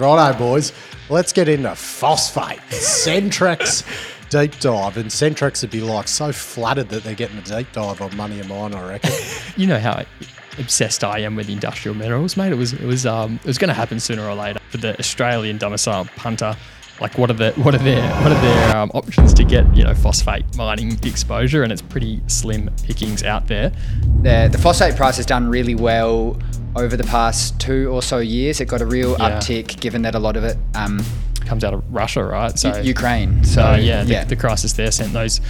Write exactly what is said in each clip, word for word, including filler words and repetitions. Righto, boys. Let's get into phosphate. Centrex deep dive. And Centrex would be like so flooded that they're getting a deep dive on Money of Mine, I reckon. You know how obsessed I am with industrial minerals, mate. It was it was um it was going to happen sooner or later for the Australian domicile punter. Like, what are the what are their what are their um, options to get, you know, phosphate mining exposure? And it's pretty slim pickings out there. The the phosphate price has done really well over the past two or so years. It got a real yeah. uptick, given that a lot of it um, comes out of Russia, right? So U- Ukraine. So uh, yeah, the, yeah, the crisis there sent those.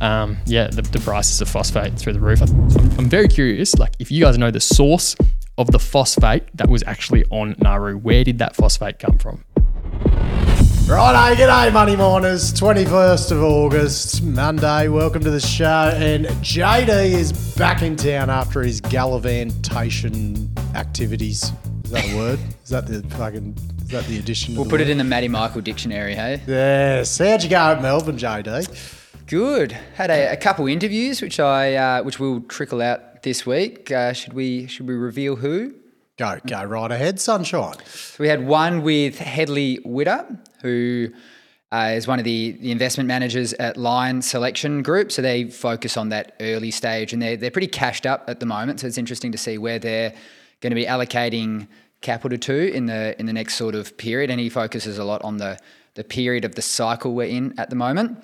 Um, yeah, the, the prices of phosphate through the roof. I'm very curious, like, if you guys know the source of the phosphate that was actually on Nauru, where did that phosphate come from? Righto, g'day Money Miners, twenty-first of August, Monday, welcome to the show, and J D is back in town after his gallivantation activities. Is that a word? Is that the fucking, is that the addition? We'll put it in the Matty Michael dictionary, hey? Yes, how'd you go at Melbourne, J D? Good. Had a, a couple interviews, which I uh, which will trickle out this week. Uh, should we should we reveal who? Go go right ahead, sunshine. So we had one with Headley Witter, who uh, is one of the, the investment managers at Lion Selection Group. So they focus on that early stage, and they're they're pretty cashed up at the moment. So it's interesting to see where they're going to be allocating capital to in the in the next sort of period. And he focuses a lot on the the period of the cycle we're in at the moment.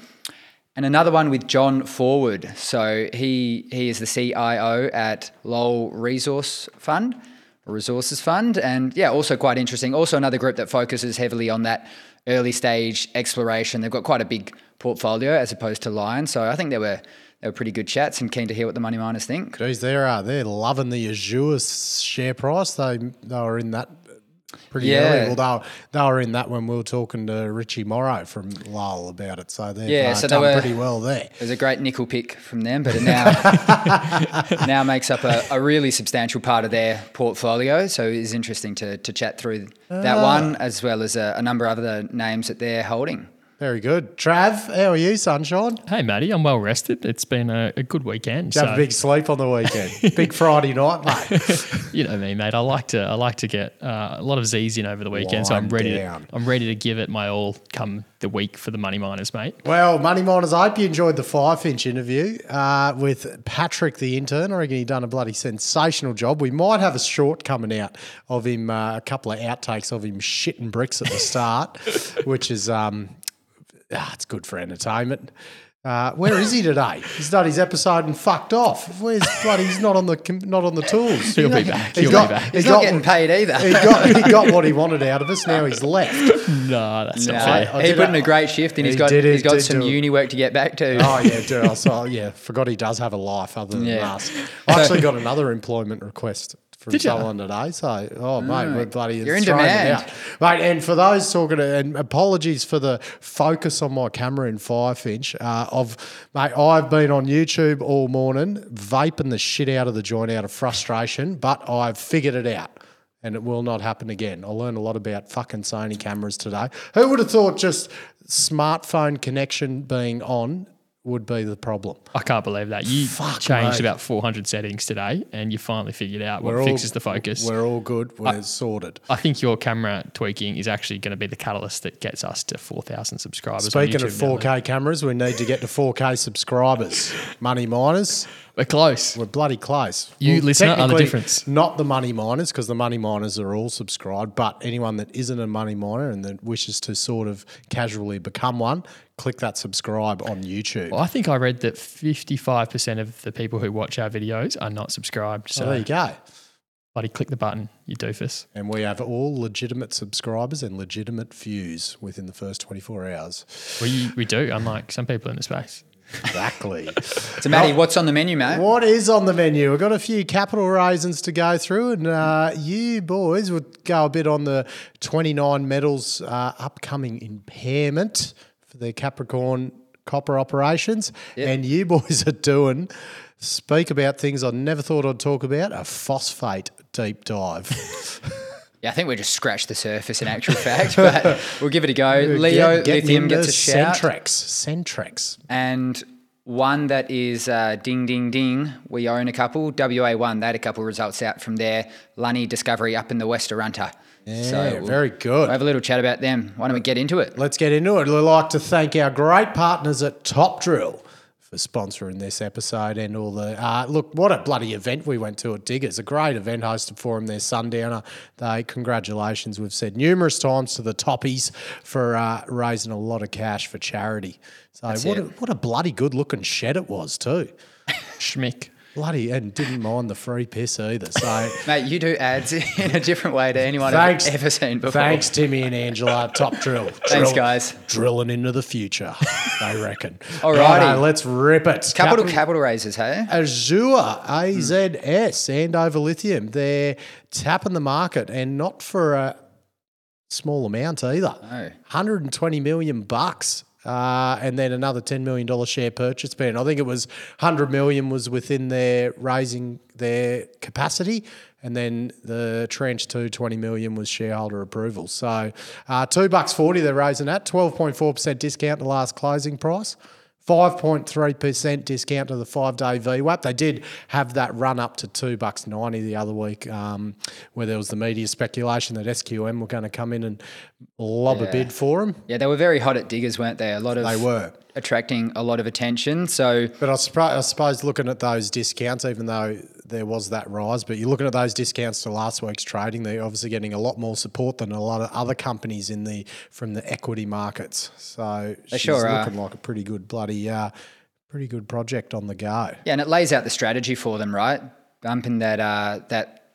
And another one with John Forward. So he he is the C I O at Lowell Resource Fund, Resources Fund. And yeah, also quite interesting. Also another group that focuses heavily on that early stage exploration. They've got quite a big portfolio as opposed to Lion. So I think they were they were pretty good chats, and keen to hear what the Money Miners think. Geez, they are. They're loving the Azure share price. They they were in that pretty yeah. early. Well, they were, they were in that when we were talking to Richie Morrow from Lull about it. So they've yeah, uh, so done they were, pretty well there. It was a great nickel pick from them, but it now, now makes up a, a really substantial part of their portfolio. So it's interesting to, to chat through that uh, one, as well as a, a number of other names that they're holding. Very good. Trav, how are you, sunshine? Hey, Matty, I'm well rested. It's been a, a good weekend. Did you so. have a big sleep on the weekend? Big Friday night, mate. You know me, mate. I like to I like to get uh, a lot of Z's in over the weekend, Wind so I'm ready down. to I'm ready to give it my all come the week for the Money Miners, mate. Well, Money Miners, I hope you enjoyed the Firefinch interview uh, with Patrick, the intern. I reckon he done a bloody sensational job. We might have a short coming out of him, uh, a couple of outtakes of him shitting bricks at the start, which is... um. Ah, it's good for entertainment. Uh, where is he today? He's done his episode and fucked off. Where's bloody? He's not on the not on the tools. He'll be back. He'll got, be back. He's, he's got, not getting paid either. He got, he got what he wanted out of us. Now he's left. No, that's no, not fair. I, I he put in a great shift, and he's got did, he's got did, some did, uni work to get back to. Oh yeah, dude. I saw, yeah, forgot he does have a life other than yeah. us. I actually got another employment request from Did someone you? today, so oh mate, mm. we're bloody you're in demand, out. mate. And for those talking, to, and apologies for the focus on my camera in Firefinch. Uh, of mate, I've been on YouTube all morning, vaping the shit out of the joint out of frustration, but I've figured it out, and it will not happen again. I learned a lot about fucking Sony cameras today. Who would have thought just smartphone connection being on would be the problem? I can't believe that. You Fuck changed mate. about four hundred settings today, and you finally figured out we're what all, fixes the focus. We're all good. We're I, sorted. I think your camera tweaking is actually going to be the catalyst that gets us to four thousand subscribers. Speaking of four K now, cameras, we need to get to four K subscribers. Money Miners. We're close. We're bloody close. You well, listener are the difference. Not the Money Miners, because the Money Miners are all subscribed, but anyone that isn't a Money Miner and that wishes to sort of casually become one, click that subscribe on YouTube. Well, I think I read that fifty-five percent of the people who watch our videos are not subscribed. So oh, there you go. Bloody click the button, you doofus. And we have all legitimate subscribers and legitimate views within the first twenty-four hours. We, we do, unlike some people in the space. Exactly. So, Matty, what's on the menu, mate? What is on the menu? We've got a few capital raisins to go through, and uh, you boys would go a bit on the twenty-nine Metals uh, upcoming impairment for their Capricorn Copper operations. Yep. And you boys are doing, speak about things I never thought I'd talk about, a phosphate deep dive. Yeah, I think we just scratched the surface in actual fact, but we'll give it a go. Leo get, get Lithium gets a shout. Centrex, Centrex. And one that is uh, ding, ding, ding, we own a couple. W A one, they had a couple results out from their Lanni discovery up in the West Arunta. Yeah, so we'll very good. We'll have a little chat about them. Why don't we get into it? Let's get into it. I'd like to thank our great partners at Top Drill for sponsoring this episode and all the uh, – look, what a bloody event we went to at Diggers. A great event hosted for them, their Sundowner. They, congratulations, we've said numerous times to the Toppies for uh, raising a lot of cash for charity. So That's what a, what a bloody good-looking shed it was too. Schmick. Bloody, and didn't mind the free piss either. So, mate, you do ads in a different way to anyone thanks, I've ever seen before. Thanks, Timmy and Angela. Top drill. drill. Thanks, guys. Drilling into the future, they reckon. All righty. Right, let's rip it. Capital Cap- capital raises, hey? Azure, A Z S, Andover Lithium. They're tapping the market and not for a small amount either. No. one hundred twenty million bucks. Uh, and then another ten million dollars share purchase ban. I think it was one hundred million dollars was within their raising their capacity, and then the tranche two, twenty million dollars was shareholder approval. So uh, two bucks forty they're raising at, twelve point four percent discount to last closing price, five point three percent discount to the five-day V WAP. They did have that run up to two bucks ninety the other week um, where there was the media speculation that S Q M were going to come in and lob yeah. a bid for them. Yeah, they were very hot at Diggers, weren't they? A lot of they were. Attracting a lot of attention. So, But I, suppo- I suppose looking at those discounts, even though there was that rise, but you're looking at those discounts to last week's trading, they're obviously getting a lot more support than a lot of other companies in the from the equity markets. So they she's sure looking are. like a pretty good bloody, uh, pretty good project on the go. Yeah, and it lays out the strategy for them, right? Bumping that uh, that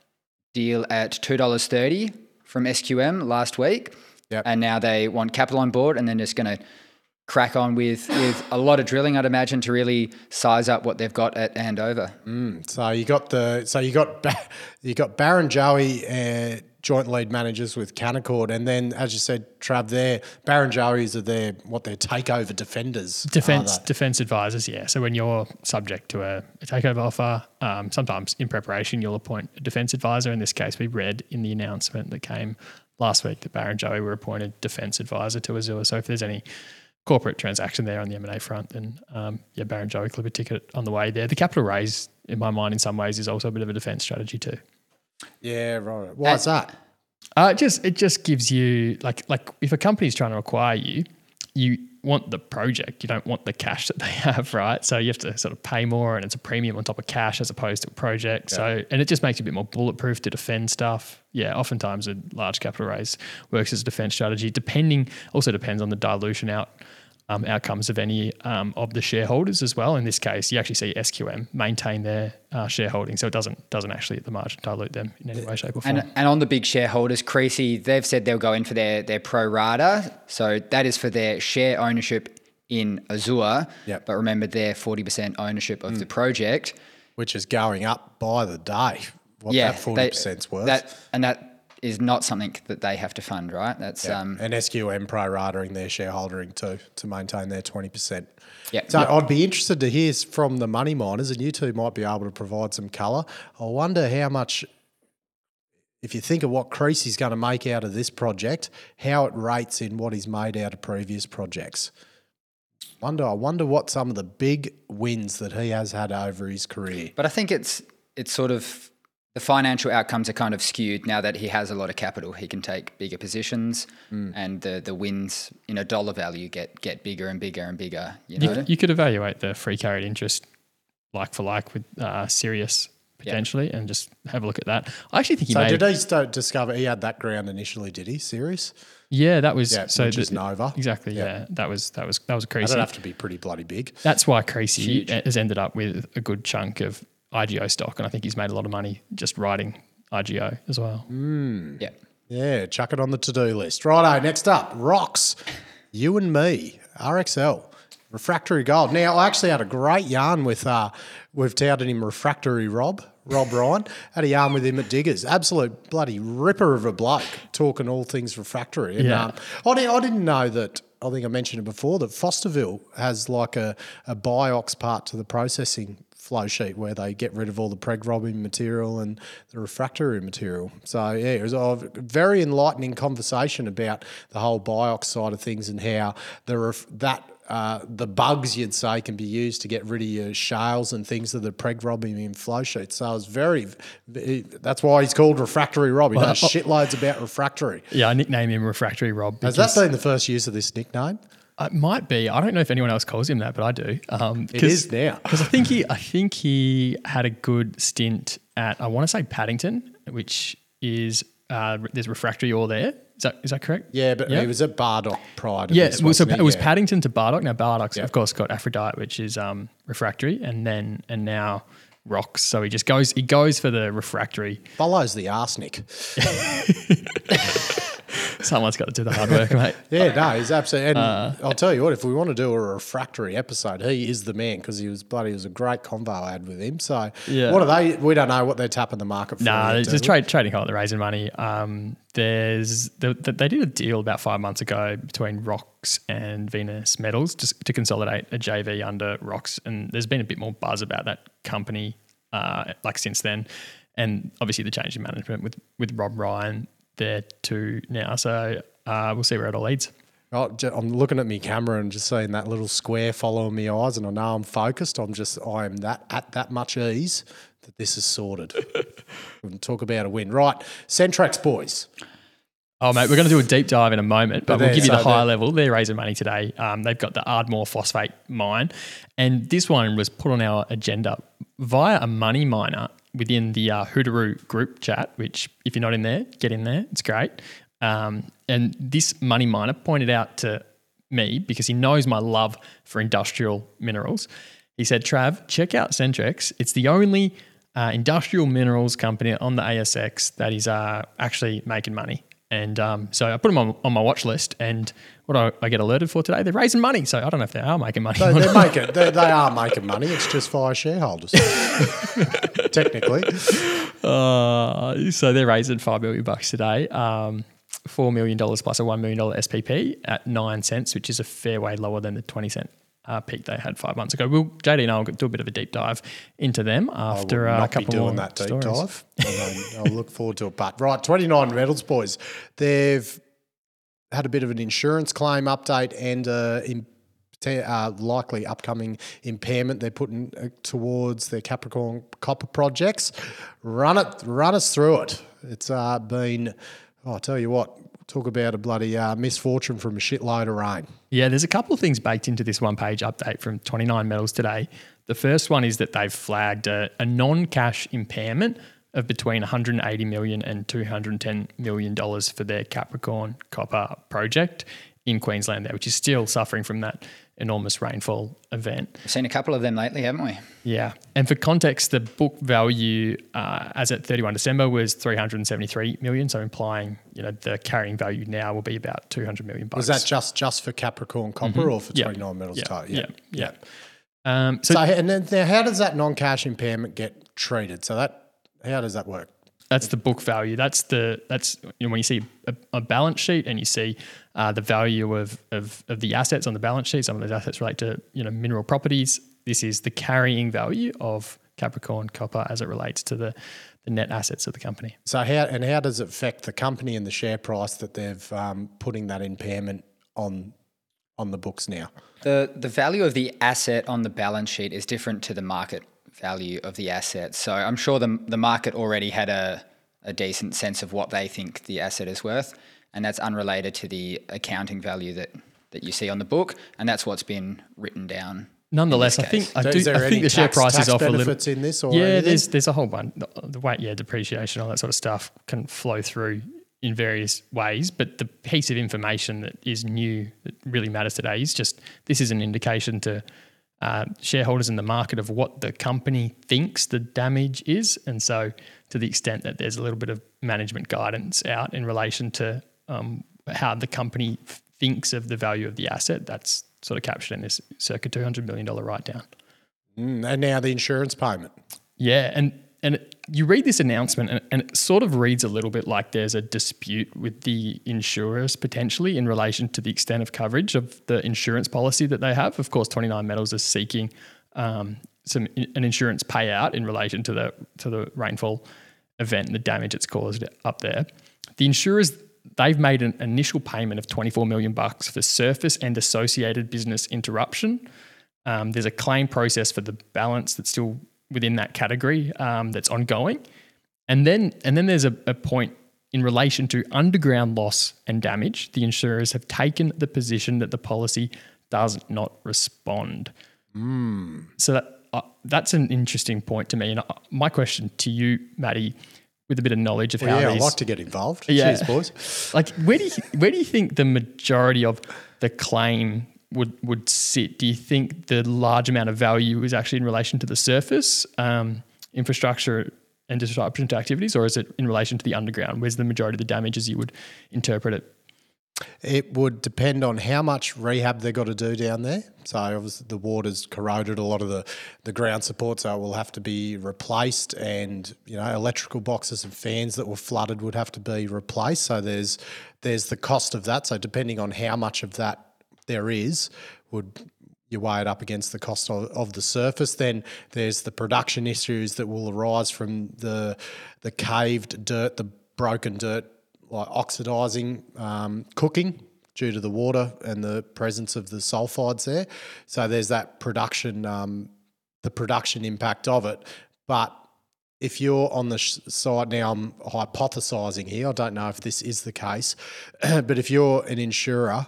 deal at two dollars thirty from S Q M last week, yep. and now they want capital on board, and then just going to crack on with, with a lot of drilling, I'd imagine, to really size up what they've got at Andover. Mm, so you got the so you got ba- you got Barron Joey uh, joint lead managers with Canaccord, and then as you said, Trav, there Barron Joeys are their what their takeover defenders, defense defense advisors. Yeah. So when you're subject to a, a takeover offer, um, sometimes in preparation you'll appoint a defense advisor. In this case, we read in the announcement that came last week that Barron Joey were appointed defense advisor to Azure. So if there's any corporate transaction there on the M and A front, and um, yeah, Barron Joey clip a ticket on the way there. The capital raise, in my mind, in some ways, is also a bit of a defence strategy too. Yeah, right. Why's that? Uh, it just it just gives you like like if a company's trying to acquire you, you want the project, you don't want the cash that they have, right? So you have to sort of pay more, and it's a premium on top of cash as opposed to a project. Yeah. So and it just makes you a bit more bulletproof to defend stuff. Yeah, oftentimes a large capital raise works as a defence strategy. Depending also depends on the dilution out. Um, outcomes of any um, of the shareholders as well. In this case, you actually see S Q M maintain their uh, shareholding, so it doesn't doesn't actually at the margin dilute them in any way, shape or form. And, and on the big shareholders, Creasy, they've said they'll go in for their, their pro rata, so that is for their share ownership in Azure, yep. but remember their forty percent ownership of mm. the project. Which is going up by the day, what yeah, that forty percent's worth. That, and that... is not something that they have to fund, right? That's yeah. um, and S Q M pro-ratering their shareholding too to maintain their twenty percent. Yeah. So yep. I'd be interested to hear from the money miners, and you two might be able to provide some colour. I wonder how much, if you think of what Creasy's going to make out of this project, how it rates in what he's made out of previous projects. Wonder, I wonder what some of the big wins that he has had over his career. But I think it's it's sort of... the financial outcomes are kind of skewed now that he has a lot of capital. He can take bigger positions mm. and the, the wins in a dollar value get get bigger and bigger and bigger. You know, You, you could evaluate the free carried interest like for like with uh, Sirius potentially yep. and just have a look at that. I actually think he so made... So did he start discover he had that ground initially, did he, Sirius? Yeah, that was... Yeah, so which the, is Nova. Exactly, yep. yeah. That was that was, that was Creasy. That'd have to be pretty bloody big. That's why Creasy has ended up with a good chunk of... I G O stock, and I think he's made a lot of money just riding I G O as well. Mm. Yeah. Yeah, chuck it on the to-do list. Righto, next up, Rocks, You and Me, R X L, refractory gold. Now, I actually had a great yarn with, uh, we've touted him refractory Rob, Rob Ryan, had a yarn with him at Diggers. Absolute bloody ripper of a bloke talking all things refractory. And, yeah. um, I, didn't, I didn't know that... I think I mentioned it before, that Fosterville has like a, a Biox part to the processing flow sheet where they get rid of all the preg-robbing material and the refractory material. So, yeah, it was a very enlightening conversation about the whole Biox side of things and how the ref- that uh, the bugs, you'd say, can be used to get rid of your shales and things that are preg robbing in flow sheets. So it's very, that's why he's called Refractory Rob. He well, knows shitloads about refractory. Yeah, I nicknamed him Refractory Rob. Has that been the first use of this nickname? It might be. I don't know if anyone else calls him that, but I do. Um, it is now. Because I think he, I think he had a good stint at, I want to say Paddington, which is uh, there's refractory ore there. Is that is that correct? Yeah, but yeah. He was at Bardock prior to yeah, this. Well, so it was yeah. Paddington to Bardock. Now Bardock's yeah. of course got Aphrodite, which is um, refractory, and then and now Rocks. So he just goes he goes for the refractory. Follows the arsenic. Someone's got to do the hard work, mate. Yeah, no, he's absolutely. And uh, I'll tell you what, if we want to do a refractory episode, he is the man because he was bloody. It was a great convo I had with him. So, yeah. what are they? We don't know what they're tapping the market for. No, nah, it's just trade, trading hot. They're raising money. Um, there's the, the, they did a deal about five months ago between Rocks and Venus Metals just to consolidate a J V under Rocks, and there's been a bit more buzz about that company uh, like since then, and obviously the change in management with with Rob Ryan. There too now, so uh, we'll see where it all leads. Oh, I'm looking at my camera and just seeing that little square following my eyes, and I know I'm focused. I'm just I am that at that much ease that this is sorted. We can talk about a win, right? Centrex boys. Oh mate, we're going to do a deep dive in a moment, but, but we'll give you so the high level. They're raising money today. Um, they've got the Ardmore phosphate mine, and this one was put on our agenda via a money miner within the uh, Hooteroo group chat, which if you're not in there, get in there. It's great. Um, and this money miner pointed out to me, because he knows my love for industrial minerals. He said, Trav, check out Centrex. It's the only uh, industrial minerals company on the A S X that is uh, actually making money. And um, so I put them on, on my watch list, and what I, I get alerted for today, they're raising money. So I don't know if they are making money. They, they're making, they, they are making money. It's just via shareholders, technically. Uh, so they're raising five million bucks today, um, four million dollars plus a one million dollar S P P at nine cents, which is a fair way lower than the twenty cent uh, peak they had five months ago. We'll J D and I'll do a bit of a deep dive into them after I will not uh, a couple be doing more that deep stories. Dive. I'll look forward to it. But right, twenty-nine Metals boys, they've had a bit of an insurance claim update and uh, in, uh, likely upcoming impairment they're putting towards their Capricorn Copper projects. Run it, run us through it. It's uh, been, oh, I'll tell you what, talk about a bloody uh, misfortune from a shitload of rain. Yeah, there's a couple of things baked into this one-page update from twenty-nine Metals today. The first one is that they've flagged a, a non-cash impairment of between one hundred eighty million dollars and two hundred ten million dollars for their Capricorn Copper project in Queensland there, which is still suffering from that enormous rainfall event. We've seen a couple of them lately, haven't we? Yeah. And for context, the book value uh, as at thirty-first of December was three hundred seventy-three million dollars, so implying, you know, the carrying value now will be about two hundred million dollars. Was that just, just for Capricorn Copper mm-hmm. or for yep. twenty-nine Metals yep. total? Yep. Yeah, yeah. Um, so, so and then now how does that non-cash impairment get treated? So that... How does that work? That's the book value. That's the that's you know when you see a, a balance sheet and you see uh, the value of, of of the assets on the balance sheet. Some of those assets relate to you know mineral properties. This is the carrying value of Capricorn Copper as it relates to the, the net assets of the company. So how and how does it affect the company and the share price that they've um, putting that impairment on on the books now? The the value of the asset on the balance sheet is different to the market value of the asset. So I'm sure the the market already had a, a decent sense of what they think the asset is worth, and that's unrelated to the accounting value that, that you see on the book, and that's what's been written down. Nonetheless, I think I do. I think the share price is off a little. Benefits in this, or yeah, anything? there's there's a whole bunch. The, the weight, yeah, depreciation, all that sort of stuff can flow through in various ways, but the piece of information that is new that really matters today is just this is an indication to Uh, shareholders in the market of what the company thinks the damage is, and so to the extent that there's a little bit of management guidance out in relation to um, how the company f- thinks of the value of the asset, that's sort of captured in this circa two hundred million dollars write-down. Mm, and now the insurance payment. Yeah, and, and it, you read this announcement and, and it sort of reads a little bit like there's a dispute with the insurers potentially in relation to the extent of coverage of the insurance policy that they have. Of course, twenty-nine Metals is seeking um, some an insurance payout in relation to the to the rainfall event and the damage it's caused up there. The insurers they've made an initial payment of twenty-four million bucks for surface and associated business interruption. Um, there's a claim process for the balance that's still within that category um, that's ongoing. And then and then there's a, a point in relation to underground loss and damage. The insurers have taken the position that the policy does not respond. Mm. So that, uh, that's an interesting point to me. And uh, my question to you, Matty, with a bit of knowledge of well, how yeah, these... Yeah, I like to get involved. Yeah. Cheers, boys. Like, where do you, where do you think the majority of the claim would would sit? Do you think the large amount of value is actually in relation to the surface, um, infrastructure and disruption to activities, or is it in relation to the underground? Where's the majority of the damage as you would interpret it? It would depend on how much rehab they've got to do down there. So obviously the water's corroded a lot of the, the ground support, so it will have to be replaced, and, you know, electrical boxes and fans that were flooded would have to be replaced. So there's there's the cost of that. So depending on how much of that there is, would you weigh it up against the cost of, of the surface. Then there's the production issues that will arise from the the caved dirt, the broken dirt, like oxidising, um, cooking due to the water and the presence of the sulphides there. So there's that production, um, the production impact of it. But if you're on the sh- side, now I'm hypothesising here, I don't know if this is the case, but if you're an insurer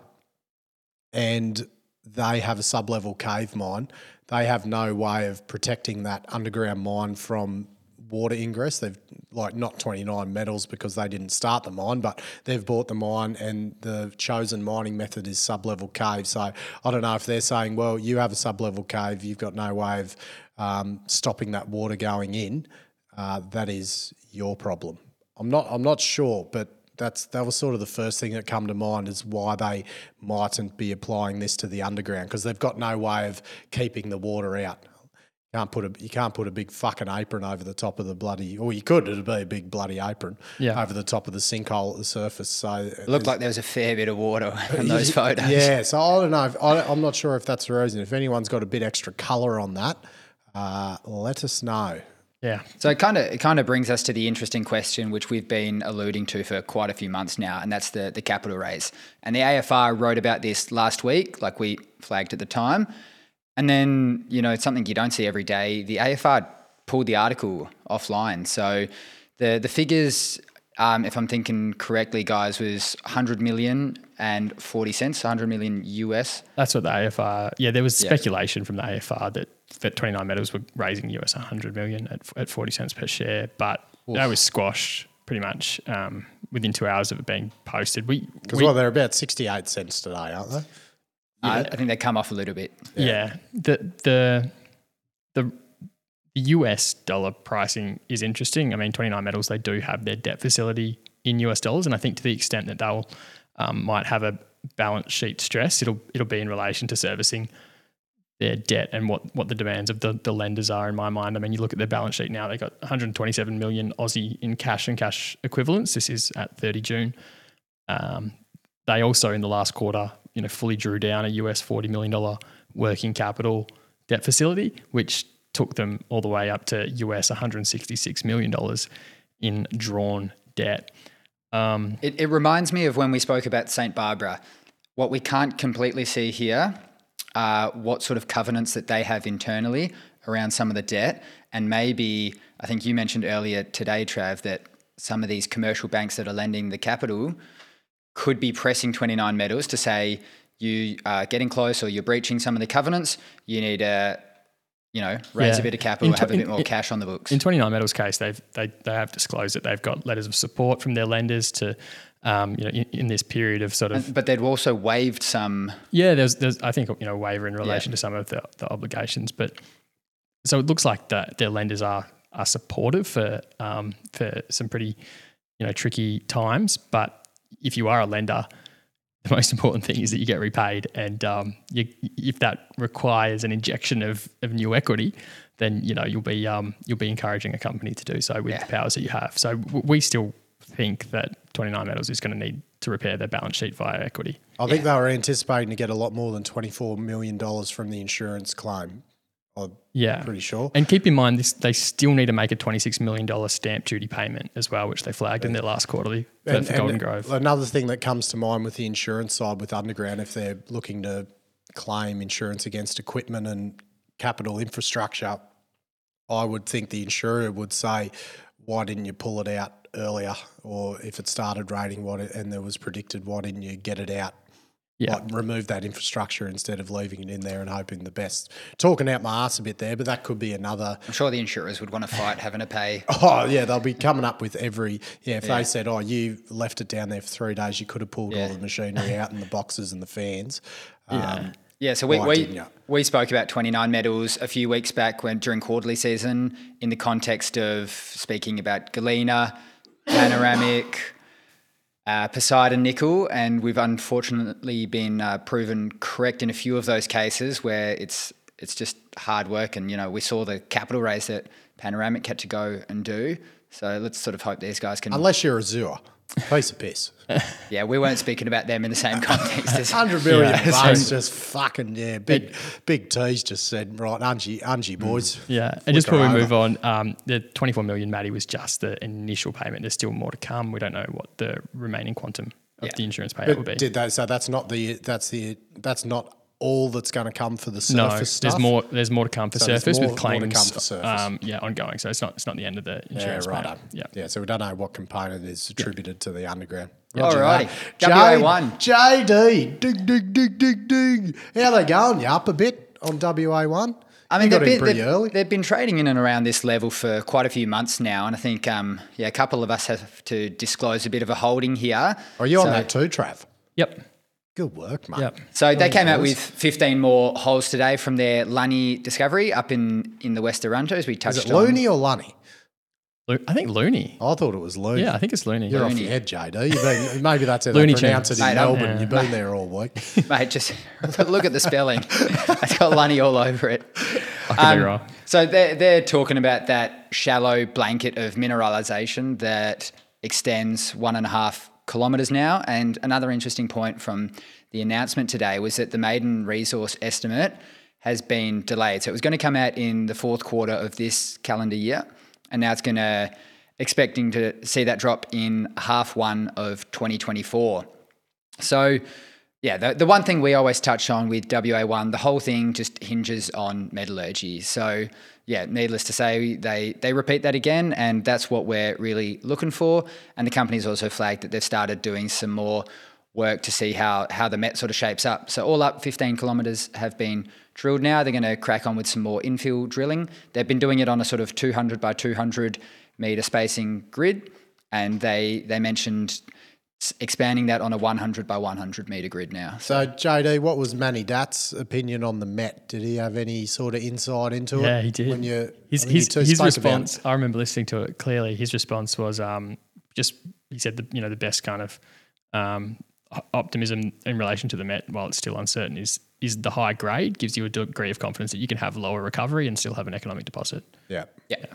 and they have a sublevel cave mine, they have no way of protecting that underground mine from water ingress. They've, like, not twenty-nine metals because they didn't start the mine, but they've bought the mine and the chosen mining method is sublevel cave. So I don't know if they're saying, well, you have a sublevel cave, you've got no way of um, stopping that water going in. Uh, that is your problem. I'm not. I'm not sure, but that's that was sort of the first thing that come to mind is why they mightn't be applying this to the underground, because they've got no way of keeping the water out. Can't put a, you can't put a big fucking apron over the top of the bloody, or you could, it'd be a big bloody apron yeah. over the top of the sinkhole at the surface. So it looked like there was a fair bit of water in those photos. Yeah, so I don't know. If, I, I'm not sure if that's the reason. If anyone's got a bit extra colour on that, uh, let us know. Yeah. So it kind of it kind of brings us to the interesting question, which we've been alluding to for quite a few months now, and that's the the capital raise. And the A F R wrote about this last week, like we flagged at the time. And then, you know, it's something you don't see every day. The A F R pulled the article offline. So the the figures, um, if I'm thinking correctly, guys, was one hundred million and forty cents, one hundred million U S. That's what the A F R, yeah, there was speculation yeah. from the A F R that, that twenty-nine metals were raising U S one hundred million at, at forty cents per share, but Oof. that was squashed pretty much um, within two hours of it being posted. We Because, well, they're about sixty-eight cents today, aren't they? Uh, I think they come off a little bit. Yeah. yeah. The the the U S dollar pricing is interesting. I mean, twenty-nine metals, they do have their debt facility in U S dollars, and I think to the extent that they'll um, might have a balance sheet stress, it'll it'll be in relation to servicing their debt and what, what the demands of the, the lenders are, in my mind. I mean, you look at their balance sheet now, they've got one hundred twenty-seven million Aussie in cash and cash equivalents. This is at thirty June. Um, they also, in the last quarter, you know, fully drew down a U S forty million dollars working capital debt facility, which took them all the way up to U S one hundred sixty-six million dollars in drawn debt. Um, it, it reminds me of when we spoke about Saint Barbara. What we can't completely see here are what sort of covenants that they have internally around some of the debt. And maybe, I think you mentioned earlier today, Trav, that some of these commercial banks that are lending the capital could be pressing twenty-nine metals to say you are getting close or you're breaching some of the covenants. You need to, you know, raise yeah. a bit of capital, tw- have a bit in, more in, cash on the books. In twenty-nine metals case, they've they they have disclosed that they've got letters of support from their lenders to, um, you know, in, in this period of sort of. And, but they'd also waived some. Yeah, there's there's I think you know waiver in relation yeah. to some of the, the obligations, but so it looks like that their lenders are are supportive for um for some pretty you know tricky times, but. If you are a lender, the most important thing is that you get repaid, and um, you, if that requires an injection of, of new equity, then you know you'll be um, you'll be encouraging a company to do so with yeah. the powers that you have. So w- we still think that twenty-nine metals is going to need to repair their balance sheet via equity. I think yeah. they were anticipating to get a lot more than twenty-four million dollars from the insurance claim. I'm yeah. pretty sure. And keep in mind, this they still need to make a twenty-six million dollars stamp duty payment as well, which they flagged yeah. in their last quarterly for, and, for and Golden Grove. Another thing that comes to mind with the insurance side with Underground, if they're looking to claim insurance against equipment and capital infrastructure, I would think the insurer would say, why didn't you pull it out earlier? Or if it started raining what it, and there was predicted, why didn't you get it out? Yeah. Like remove that infrastructure instead of leaving it in there and hoping the best. Talking out my arse a bit there, but that could be another. I'm sure the insurers would want to fight having to pay. Oh, yeah, they'll be coming up with every. Yeah, if yeah. they said, oh, you left it down there for three days, you could have pulled yeah. all the machinery out and the boxes and the fans. Um, yeah. Yeah, so we we, we spoke about twenty-nine metals a few weeks back when during quarterly season in the context of speaking about Galena, Panoramic, uh, Poseidon Nickel, and we've unfortunately been uh, proven correct in a few of those cases where it's it's just hard work, and you know we saw the capital raise that Panoramic had to go and do. So let's sort of hope these guys can. Unless you're Azure. Piece of piss. Yeah, we weren't speaking about them in the same context as one hundred million yeah. bucks, just fucking, yeah. Big it, Big T's just said, right, ungy, ungy boys. Yeah, and just before we move on, um, the twenty-four million, Matty, was just the initial payment. There's still more to come. We don't know what the remaining quantum of yeah. the insurance payout but will be. Did they, so that's not the that's the that's not all that's going to come for the surface no, there's stuff? More, there's more to come for so surface more, with claims more to come for surface. Um, yeah, ongoing. So it's not it's not the end of the insurance. Yeah, right. Yeah. yeah, so we don't know what component is attributed yeah. to the underground. Yeah. All right. W A one. J D, ding, ding, ding, ding, ding. How are they going? You up a bit on W A one? I mean, they've been, pretty they've, early. They've been trading in and around this level for quite a few months now, and I think um, yeah, a couple of us have to disclose a bit of a holding here. Are you so, on that too, Trav? Yep. Good work, mate. Yep. So they came out with fifteen more holes today from their Lanni discovery up in, in the West Arunta, as we touched on. Is it Looney or Lanni? Lo- I think Looney. I thought it was Looney. Yeah, I think it's Looney. You're Looney. Off your head, J D. You've been, maybe that's how they pronounce it in mate, Melbourne. Yeah. You've been mate, there all week. Mate, just look at the spelling. It's got Lanni all over it. I could um, be wrong. So they're, they're talking about that shallow blanket of mineralisation that extends one and a half kilometres now, and another interesting point from the announcement today was that the maiden resource estimate has been delayed. So it was going to come out in the fourth quarter of this calendar year, and now it's going to expecting to see that drop in half one of twenty twenty-four. So yeah, the, the one thing we always touch on with W A one, the whole thing just hinges on metallurgy. So yeah, needless to say, they, they repeat that again, and that's what we're really looking for. And the company's also flagged that they've started doing some more work to see how, how the met sort of shapes up. So all up, fifteen kilometres have been drilled now. They're going to crack on with some more infill drilling. They've been doing it on a sort of two hundred by two hundred metre spacing grid, and they they mentioned expanding that on a one hundred by one hundred metre grid now. So, J D, what was Manny Dat's opinion on the Met? Did he have any sort of insight into it? Yeah, he did. When you, his his, you his response, I remember listening to it clearly, his response was um, just, he said, the, you know, the best kind of um, optimism in relation to the Met, while it's still uncertain, is is the high grade gives you a degree of confidence that you can have lower recovery and still have an economic deposit. Yeah. Yeah. yeah.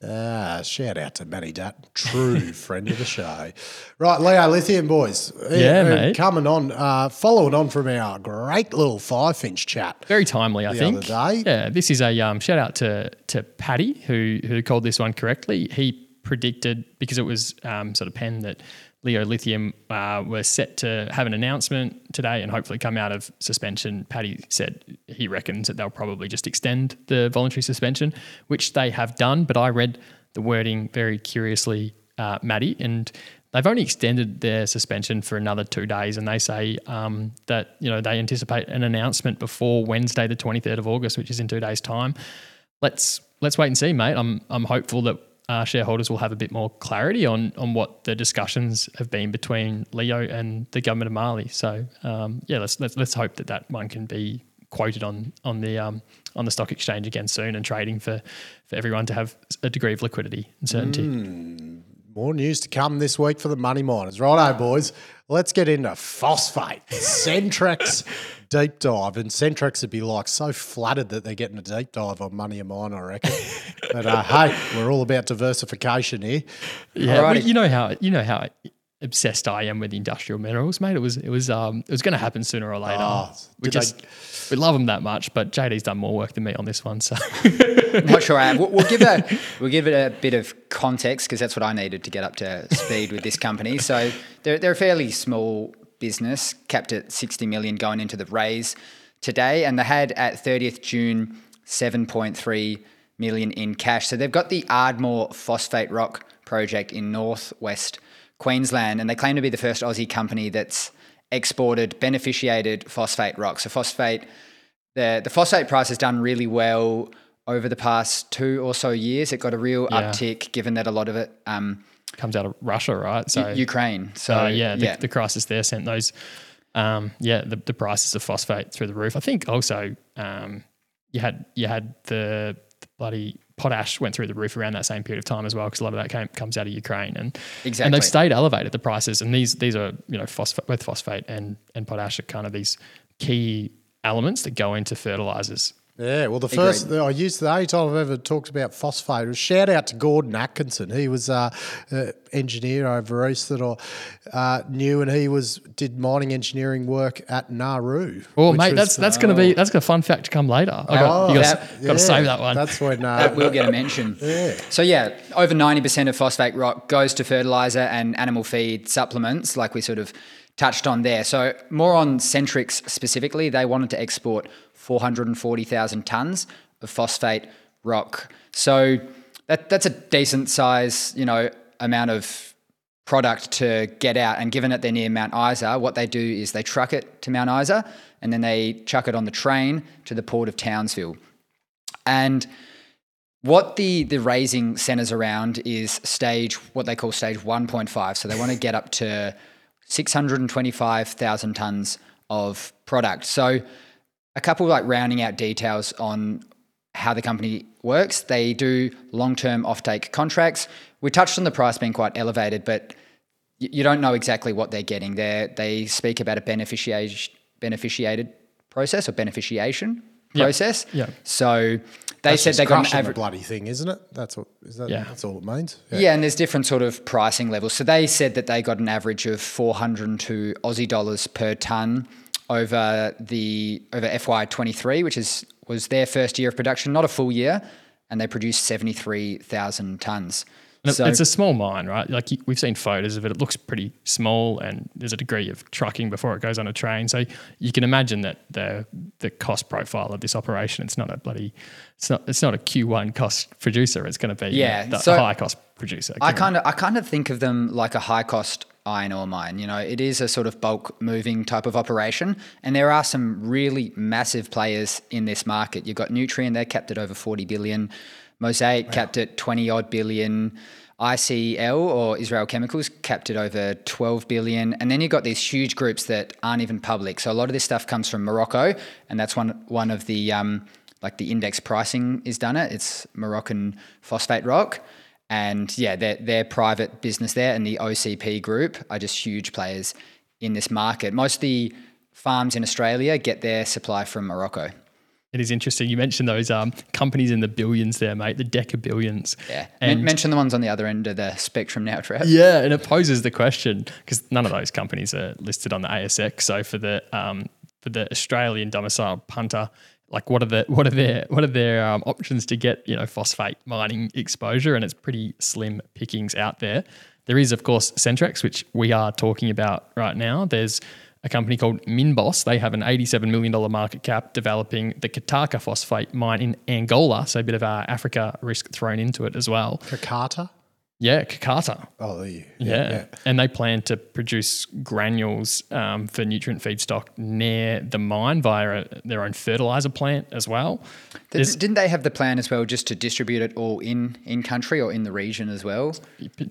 Ah, shout out to Matty Dat, true friend of the show. Right, Leo Lithium boys. Yeah, uh, mate. Coming on, uh, following on from our great little five-inch chat. Very timely, I the think. The other day. Yeah, this is a um, shout out to to Paddy, who, who called this one correctly. He predicted, because it was um, sort of penned that Leo Lithium uh, were set to have an announcement today and hopefully come out of suspension. Paddy said he reckons that they'll probably just extend the voluntary suspension, which they have done, but I read the wording very curiously, uh, Matty, and they've only extended their suspension for another two days, and they say um, that you know they anticipate an announcement before Wednesday the twenty-third of August, which is in two days' time. Let's let's wait and see, mate. I'm I'm hopeful that Uh, shareholders will have a bit more clarity on on what the discussions have been between Leo and the government of Mali. So um, yeah, let's let's let's hope that that one can be quoted on on the um, on the stock exchange again soon and trading for for everyone to have a degree of liquidity and certainty. Mm, more news to come this week for the money miners, righto, boys. Let's get into phosphate, Centrex deep dive, and Centrex would be like so flattered that they're getting a deep dive on money of mine, I reckon. But uh, hey, we're all about diversification here. Yeah, well, you know how you know how obsessed I am with industrial minerals, mate. It was it was um it was going to happen sooner or later. Oh, we just they... we love them that much, but J D's done more work than me on this one, so I'm not sure I have. We'll, we'll give a we'll give it a bit of context because that's what I needed to get up to speed with this company. So they're they're a fairly small business, capped at sixty million going into the raise today, and they had at thirtieth June seven point three million in cash. So they've got the Ardmore phosphate rock project in northwest Queensland, and they claim to be the first Aussie company that's exported beneficiated phosphate rock. So phosphate, the, the phosphate price has done really well over the past two or so years. It got a real yeah. uptick given that a lot of it um, comes out of Russia, right? So U- Ukraine. So uh, yeah, the, yeah, the crisis there sent those, um, yeah, the, the prices of phosphate through the roof. I think also um, you had you had the, the bloody potash went through the roof around that same period of time as well, because a lot of that came, comes out of Ukraine, and exactly. and they've stayed elevated, the prices. And these these are, you know, phosphate, both phosphate and and potash are kind of these key elements that go into fertilizers. Yeah, well, the first the, I used the only time I've ever talked about phosphate was shout out to Gordon Atkinson. He was uh, an engineer over East that I uh, knew, and he was did mining engineering work at Nauru. Oh, mate, was, that's that's uh, going to be that's a fun fact to come later. I got, oh, you got yeah, to save that one. That's when uh, that will get a mention. Yeah. So yeah, over ninety percent of phosphate rock goes to fertilizer and animal feed supplements, like we sort of touched on there. So more on Centrex specifically, they wanted to export four hundred forty thousand tonnes of phosphate rock. So that, that's a decent size, you know, amount of product to get out. And given that they're near Mount Isa, what they do is they truck it to Mount Isa and then they chuck it on the train to the port of Townsville. And what the, the raising centres around is stage, what they call stage one point five. So they want to get up to six hundred twenty-five thousand tonnes of product. So a couple like rounding out details on how the company works. They do long-term offtake contracts. We touched on the price being quite elevated, but you don't know exactly what they're getting there. They speak about a beneficiation, beneficiated process or beneficiation yep. process. Yeah. So they that's said they got an average bloody thing, isn't it? That's what is that yeah. that's all it means. Yeah. yeah, and there's different sort of pricing levels. So they said that they got an average of four hundred two Aussie dollars per tonne over the over F Y twenty-three, which is was their first year of production, not a full year, and they produced seventy-three thousand tonnes. So, it's a small mine, right? Like we've seen photos of it. It looks pretty small, and there's a degree of trucking before it goes on a train. So you can imagine that the the cost profile of this operation. It's not a bloody, it's not it's not a Q one cost producer. It's going to be yeah, you know, the so high cost producer. I kind of I kind of think of them like a high cost iron ore mine. You know, it is a sort of bulk moving type of operation, and there are some really massive players in this market. You've got Nutrien, they're capped at over forty billion. Mosaic wow. capped at twenty odd billion. I C L or Israel Chemicals capped at over twelve billion. And then you've got these huge groups that aren't even public. So a lot of this stuff comes from Morocco, and that's one one of the um, like the index pricing is done it. It's Moroccan phosphate rock. And yeah, their their private business there and the O C P group are just huge players in this market. Most of the farms in Australia get their supply from Morocco. It is interesting. You mentioned those um, companies in the billions there, mate, the decabillions. Yeah. And mention the ones on the other end of the spectrum now, Trev. Yeah, and it poses the question because none of those companies are listed on the A S X. So for the um, for the Australian domiciled punter, like what are the what are their what are their um, options to get, you know, phosphate mining exposure? And it's pretty slim pickings out there. There is, of course, Centrex, which we are talking about right now. There's a company called Minbos. They have an eighty-seven million dollars market cap developing the Kataka phosphate mine in Angola, so a bit of uh, Africa risk thrown into it as well. Kakata? Yeah, Kakata. Oh, there you yeah. Yeah, yeah. And they plan to produce granules um, for nutrient feedstock near the mine via a, their own fertiliser plant as well. There's, Didn't they have the plan as well just to distribute it all in, in country or in the region as well?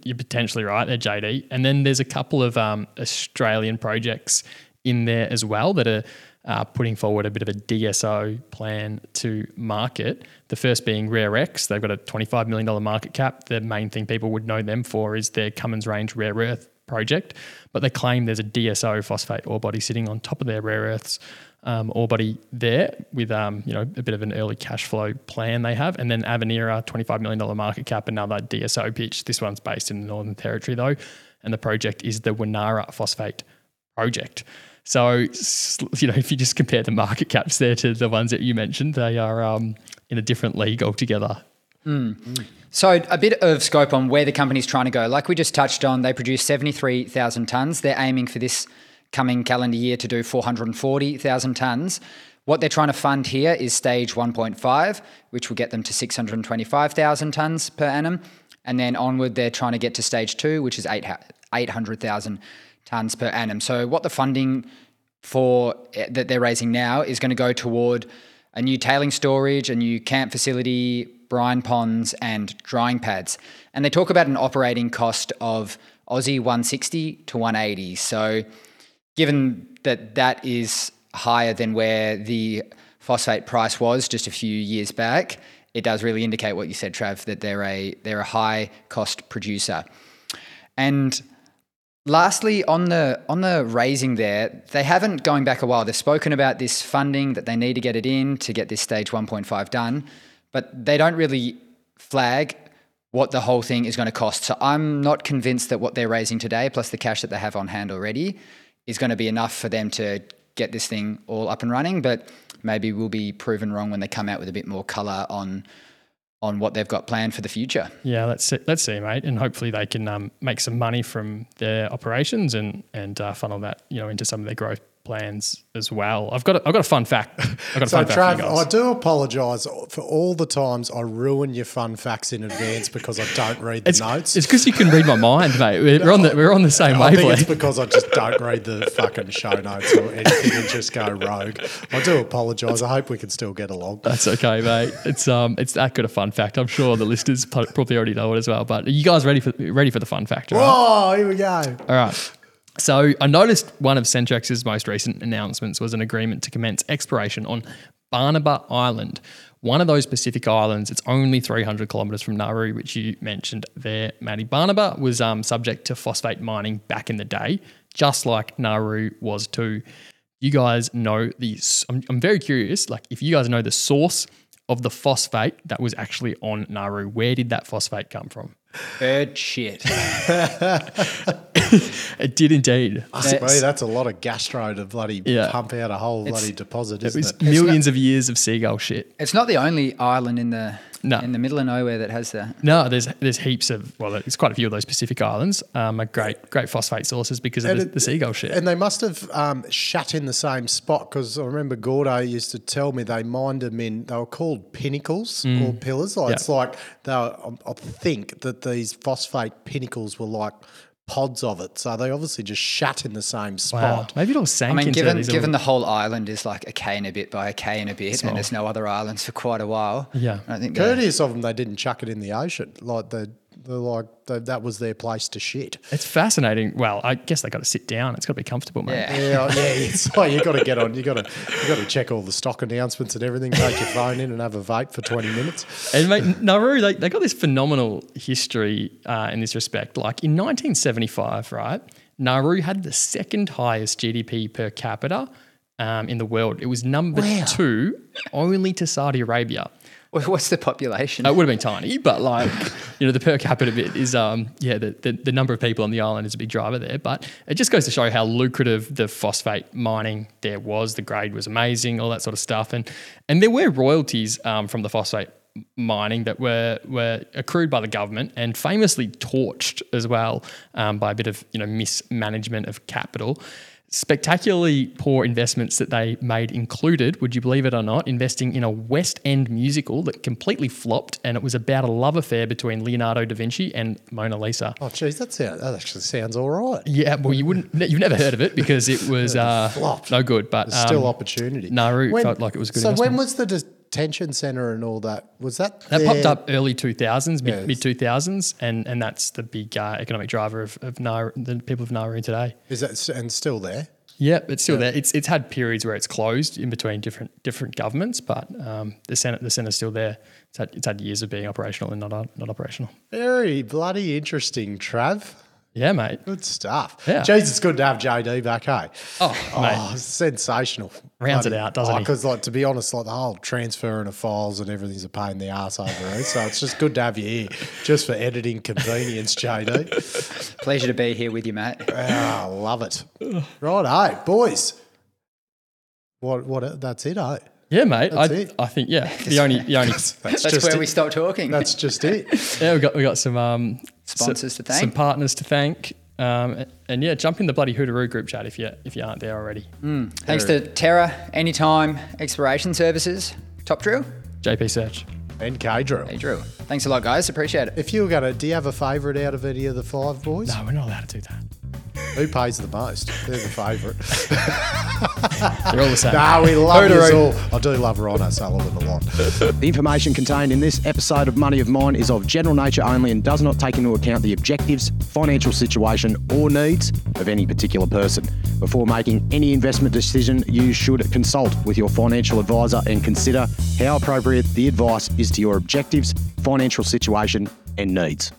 You're potentially right there, J D. And then there's a couple of um, Australian projects in there as well that are uh, putting forward a bit of a D S O plan to market, the first being Rare X. They've got a twenty-five million dollars market cap. The main thing people would know them for is their Cummins Range Rare Earth project, but they claim there's a D S O phosphate ore body sitting on top of their rare earths um, ore body there with um, you know a bit of an early cash flow plan they have. And then Avenira, twenty-five million dollars market cap, another D S O pitch. This one's based in the Northern Territory though. and the project is the Winara Phosphate Project. So, you know, if you just compare the market caps there to the ones that you mentioned, they are um, in a different league altogether. Mm. So a bit of scope on where the company's trying to go. Like we just touched on, they produce seventy-three thousand tonnes. They're aiming for this coming calendar year to do four hundred forty thousand tonnes. What they're trying to fund here is stage one point five, which will get them to six hundred twenty-five thousand tonnes per annum. And then onward, they're trying to get to stage two, which is eight hundred thousand tonnes per annum. So what the funding for that they're raising now is going to go toward a new tailing storage, a new camp facility, brine ponds and drying pads. And they talk about an operating cost of Aussie one sixty to one eighty. So given that that is higher than where the phosphate price was just a few years back, it does really indicate what you said, Trav, that they're a they're a high cost producer. And lastly, on the on the raising there, they haven't, going back a while, they've spoken about this funding that they need to get it in to get this stage one point five done, but they don't really flag what the whole thing is going to cost. So I'm not convinced that what they're raising today, plus the cash that they have on hand already, is going to be enough for them to get this thing all up and running, but maybe we'll be proven wrong when they come out with a bit more colour on on what they've got planned for the future. Yeah, let's see, let's see mate, and hopefully they can um, make some money from their operations and and uh, funnel that, you know, into some of their growth plans as well. I've got a, I've got a fun fact. I've got a so fun fact. Trav, I do apologise for all the times I ruin your fun facts in advance because I don't read the it's, notes. It's because you can read my mind, mate. We're, no, we're on the we're on the same wavelength. I think it's because I just don't read the fucking show notes or anything and just go rogue. I do apologise. I hope we can still get along. That's okay, mate. It's um it's that good a fun fact. I'm sure the listeners probably already know it as well. But are you guys ready for ready for the fun fact? Right? Oh, here we go. All right. So I noticed one of Centrex's most recent announcements was an agreement to commence exploration on Barnaba Island, one of those Pacific islands. It's only three hundred kilometres from Nauru, which you mentioned there, Matty. Barnaba was um, subject to phosphate mining back in the day, just like Nauru was too. You guys know the – I'm, I'm very curious, like if you guys know the source of the phosphate that was actually on Nauru, where did that phosphate come from? Bird shit. It did indeed. That's, that's a lot of gastro to bloody yeah. pump out a whole bloody it's, deposit, isn't it? Was it was millions not, of years of seagull shit. It's not the only island in the no. in the middle of nowhere that has that. No, there's there's heaps of, well, there's quite a few of those Pacific islands um, are great great phosphate sources because of the, it, the seagull shit. And they must have um, shut in the same spot because I remember Gordo used to tell me they mined them in, they were called pinnacles mm. or pillars. Like, yeah. It's like, they were, I think that these phosphate pinnacles were like pods of it, so they obviously just shut in the same spot. Wow. Maybe it all sank. I mean, into given given little... the whole island is like a k and a bit by a k and a bit, Small. And there's no other islands for quite a while. Yeah, I think courteous of them, they didn't chuck it in the ocean. Like they, they're like they, that was their place to shit. It's fascinating. Well, I guess they got to sit down. It's got to be comfortable, mate. Yeah, yeah. yeah it's like you got to get on. You got to you got to check all the stock announcements and everything. Take your phone in and have a vape for twenty minutes. And mate, Nauru, they they got this phenomenal history uh, in this respect. Like in nineteen seventy. seventy-five, right? Nauru had the second highest G D P per capita um, in the world. It was number wow. two, only to Saudi Arabia. What's the population? It would have been tiny, but like, you know, the per capita bit is, um, yeah, the, the, the number of people on the island is a big driver there. But it just goes to show how lucrative the phosphate mining there was. The grade was amazing, all that sort of stuff. And and there were royalties um, from the phosphate mining that were were accrued by the government and famously torched as well um, by a bit of, you know, mismanagement of capital. Spectacularly poor investments that they made included, would you believe it or not, investing in a West End musical that completely flopped, and it was about a love affair between Leonardo da Vinci and Mona Lisa. Oh, geez, that sounds, that actually sounds all right. Yeah, well, you wouldn't, you've never heard of it because it was uh, flopped. No good, but um, still opportunity. Nauru when, felt like it was good. So investment. When was the de- detention centre and all that, was that That there? Popped up early two thousands, yeah, mid-two thousands, and, and that's the big uh, economic driver of, of Nauru, the people of Nauru today. Is that and still there? Yeah, it's still yeah. there. It's it's had periods where it's closed in between different different governments, but um, the centre the centre's still there. It's had, it's had years of being operational and not not operational. Very bloody interesting, Trav. Yeah, mate. Good stuff. Yeah. Jeez, it's good to have J D back, hey? Oh, oh mate. Sensational. Rounds I mean, it out, doesn't oh, it? Because, like, to be honest, like the whole transferring of files and everything's a pain in the arse over it. So it's just good to have you here just for editing convenience, J D. Pleasure to be here with you, mate. I oh, love it. Right, hey, boys. What? What? That's it, eh? Yeah, mate. That's I, it. I think yeah. The only, the only. that's that's, that's where it. we stop talking. That's just it. yeah, we got we got some um, sponsors so, to thank, some partners to thank, um, and, and yeah, jump in the bloody Hooteroo group chat if you if you aren't there already. Mm. Thanks to Terra, Anytime Exploration Services, Top Drill, J P Search, and K Drill. K Drill. Thanks a lot, guys. Appreciate it. If you were gonna, do you have a favourite out of any of the five boys? No, we're not allowed to do that. Who pays the most? They're the favourite. They're all the same. Nah, we love you all. I do love Ron O'Sullivan a lot. The information contained in this episode of Money of Mine is of general nature only and does not take into account the objectives, financial situation or needs of any particular person. Before making any investment decision, you should consult with your financial advisor and consider how appropriate the advice is to your objectives, financial situation and needs.